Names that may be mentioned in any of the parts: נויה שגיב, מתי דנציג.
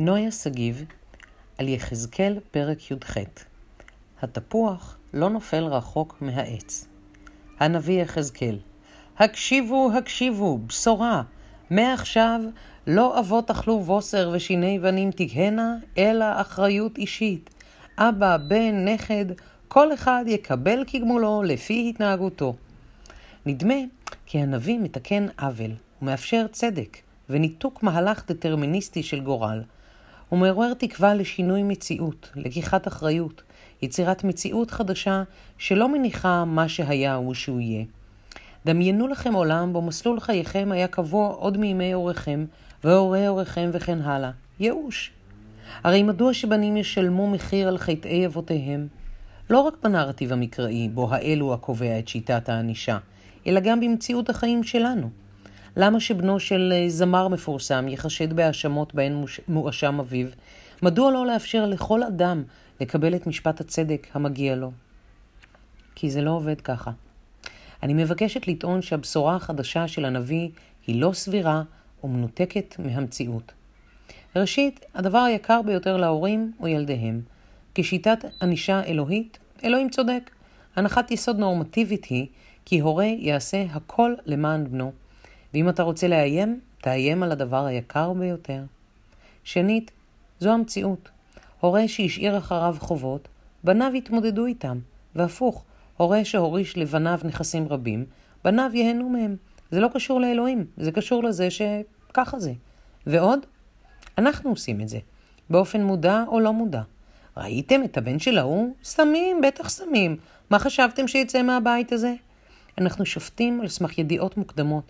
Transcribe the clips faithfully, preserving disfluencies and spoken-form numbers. נויה שגיב על יחזקאל פרק י"ח. התפוח לא נופל רחוק מהעץ. הנביא יחזקאל: הקשיבו, הקשיבו, בשורה, מעכשיו לא אבות אכלו בוסר ושיני בנים תקהנה, אלא אחריות אישית. אבא, בן, נכד, כל אחד יקבל כגמולו לפי התנהגותו. נדמה כי הנביא מתקן עוול ומאפשר צדק וניתוק מהלך דטרמיניסטי של גורל. הוא מעורר תקווה לשינוי מציאות, לקיחת אחריות, יצירת מציאות חדשה שלא מניחה מה שהיה הוא שהוא יהיה. דמיינו לכם עולם בו מסלול חייכם היה קבוע עוד מימי הוריכם והורי הוריכם וכן הלאה. ייאוש. הרי מדוע שבנים ישלמו מחיר על חטאי אבותיהם? לא רק בנרטיב המקראי בו האלו הקובע את שיטת הענישה, אלא גם במציאות החיים שלנו. למה שבנו של זמר מפורסם יחשד בהאשמות בהן מואשם אביו? מדוע לא לאפשר לכל אדם לקבל את משפט הצדק המגיע לו? כי זה לא עובד ככה. אני מבקשת לטעון שהבשורה החדשה של הנביא היא לא סבירה ומנותקת מהמציאות. ראשית, הדבר היקר ביותר להורים או ילדיהם. כשיטת ענישה אלוהית, אלוהים צודק. הנחת יסוד נורמטיבית היא כי הורה יעשה הכל למען בנו. ואם אתה רוצה לאיים, תאיים על הדבר היקר ביותר. שנית, זו המציאות. הורה שהשאיר אחריו חובות, בניו יתמודדו איתם. והפוך, הורה שהוריש לבניו נכסים רבים, בניו יהנו מהם. זה לא קשור לאלוהים, זה קשור לזה שככה זה. ועוד, אנחנו עושים את זה, באופן מודע או לא מודע. ראיתם את הבן של ההוא? סמים, בטח סמים. מה חשבתם שיצא מהבית הזה? אנחנו שופטים על סמך ידיעות מוקדמות,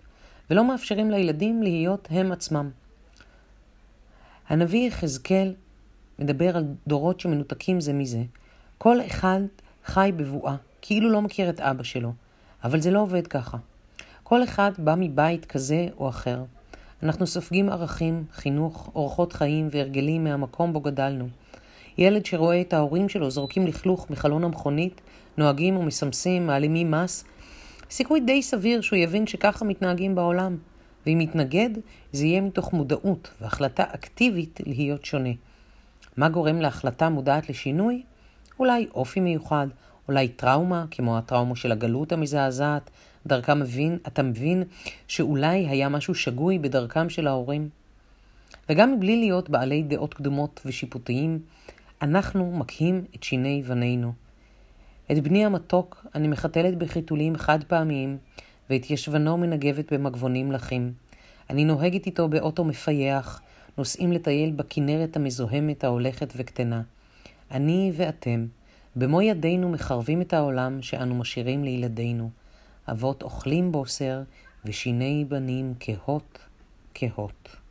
ולא מאפשרים לילדים להיות הם עצמם. הנביא יחזקאל מדבר על דורות שמנותקים זה מזה. כל אחד חי בבואה, כאילו לא מכיר את אבא שלו, אבל זה לא עובד ככה. כל אחד בא מבית כזה או אחר. אנחנו סופגים ערכים, חינוך, אורחות חיים והרגלים מהמקום בו גדלנו. ילד שרואה את ההורים שלו זורקים לכלוך מחלון המכונית, נוהגים ומסמסים, מעלימים מס, סיכוי די סביר שהוא יבין שככה מתנהגים בעולם, ואם יתנגד, זה יהיה מתוך מודעות והחלטה אקטיבית להיות שונה. מה גורם להחלטה מודעת לשינוי? אולי אופי מיוחד, אולי טראומה, כמו הטראומה של הגלות המזעזעת, דרכה מבין, אתה מבין שאולי היה משהו שגוי בדרכם של ההורים. וגם מבלי להיות בעלי דעות קדומות ושיפוטיים, אנחנו מקים את שיני בנינו. את בני המתוק אני מחתלת בחיתולים חד פעמיים, ואת ישבנו מנגבת במגבונים לחים. אני נוהגת איתו באוטו מפייח, נוסעים לטייל בכנרת המזוהמת ההולכת וקטנה. אני ואתם, במו ידינו מחרבים את העולם שאנו משאירים לילדינו. אבות אוכלים בוסר ושיני בנים כהות, כהות.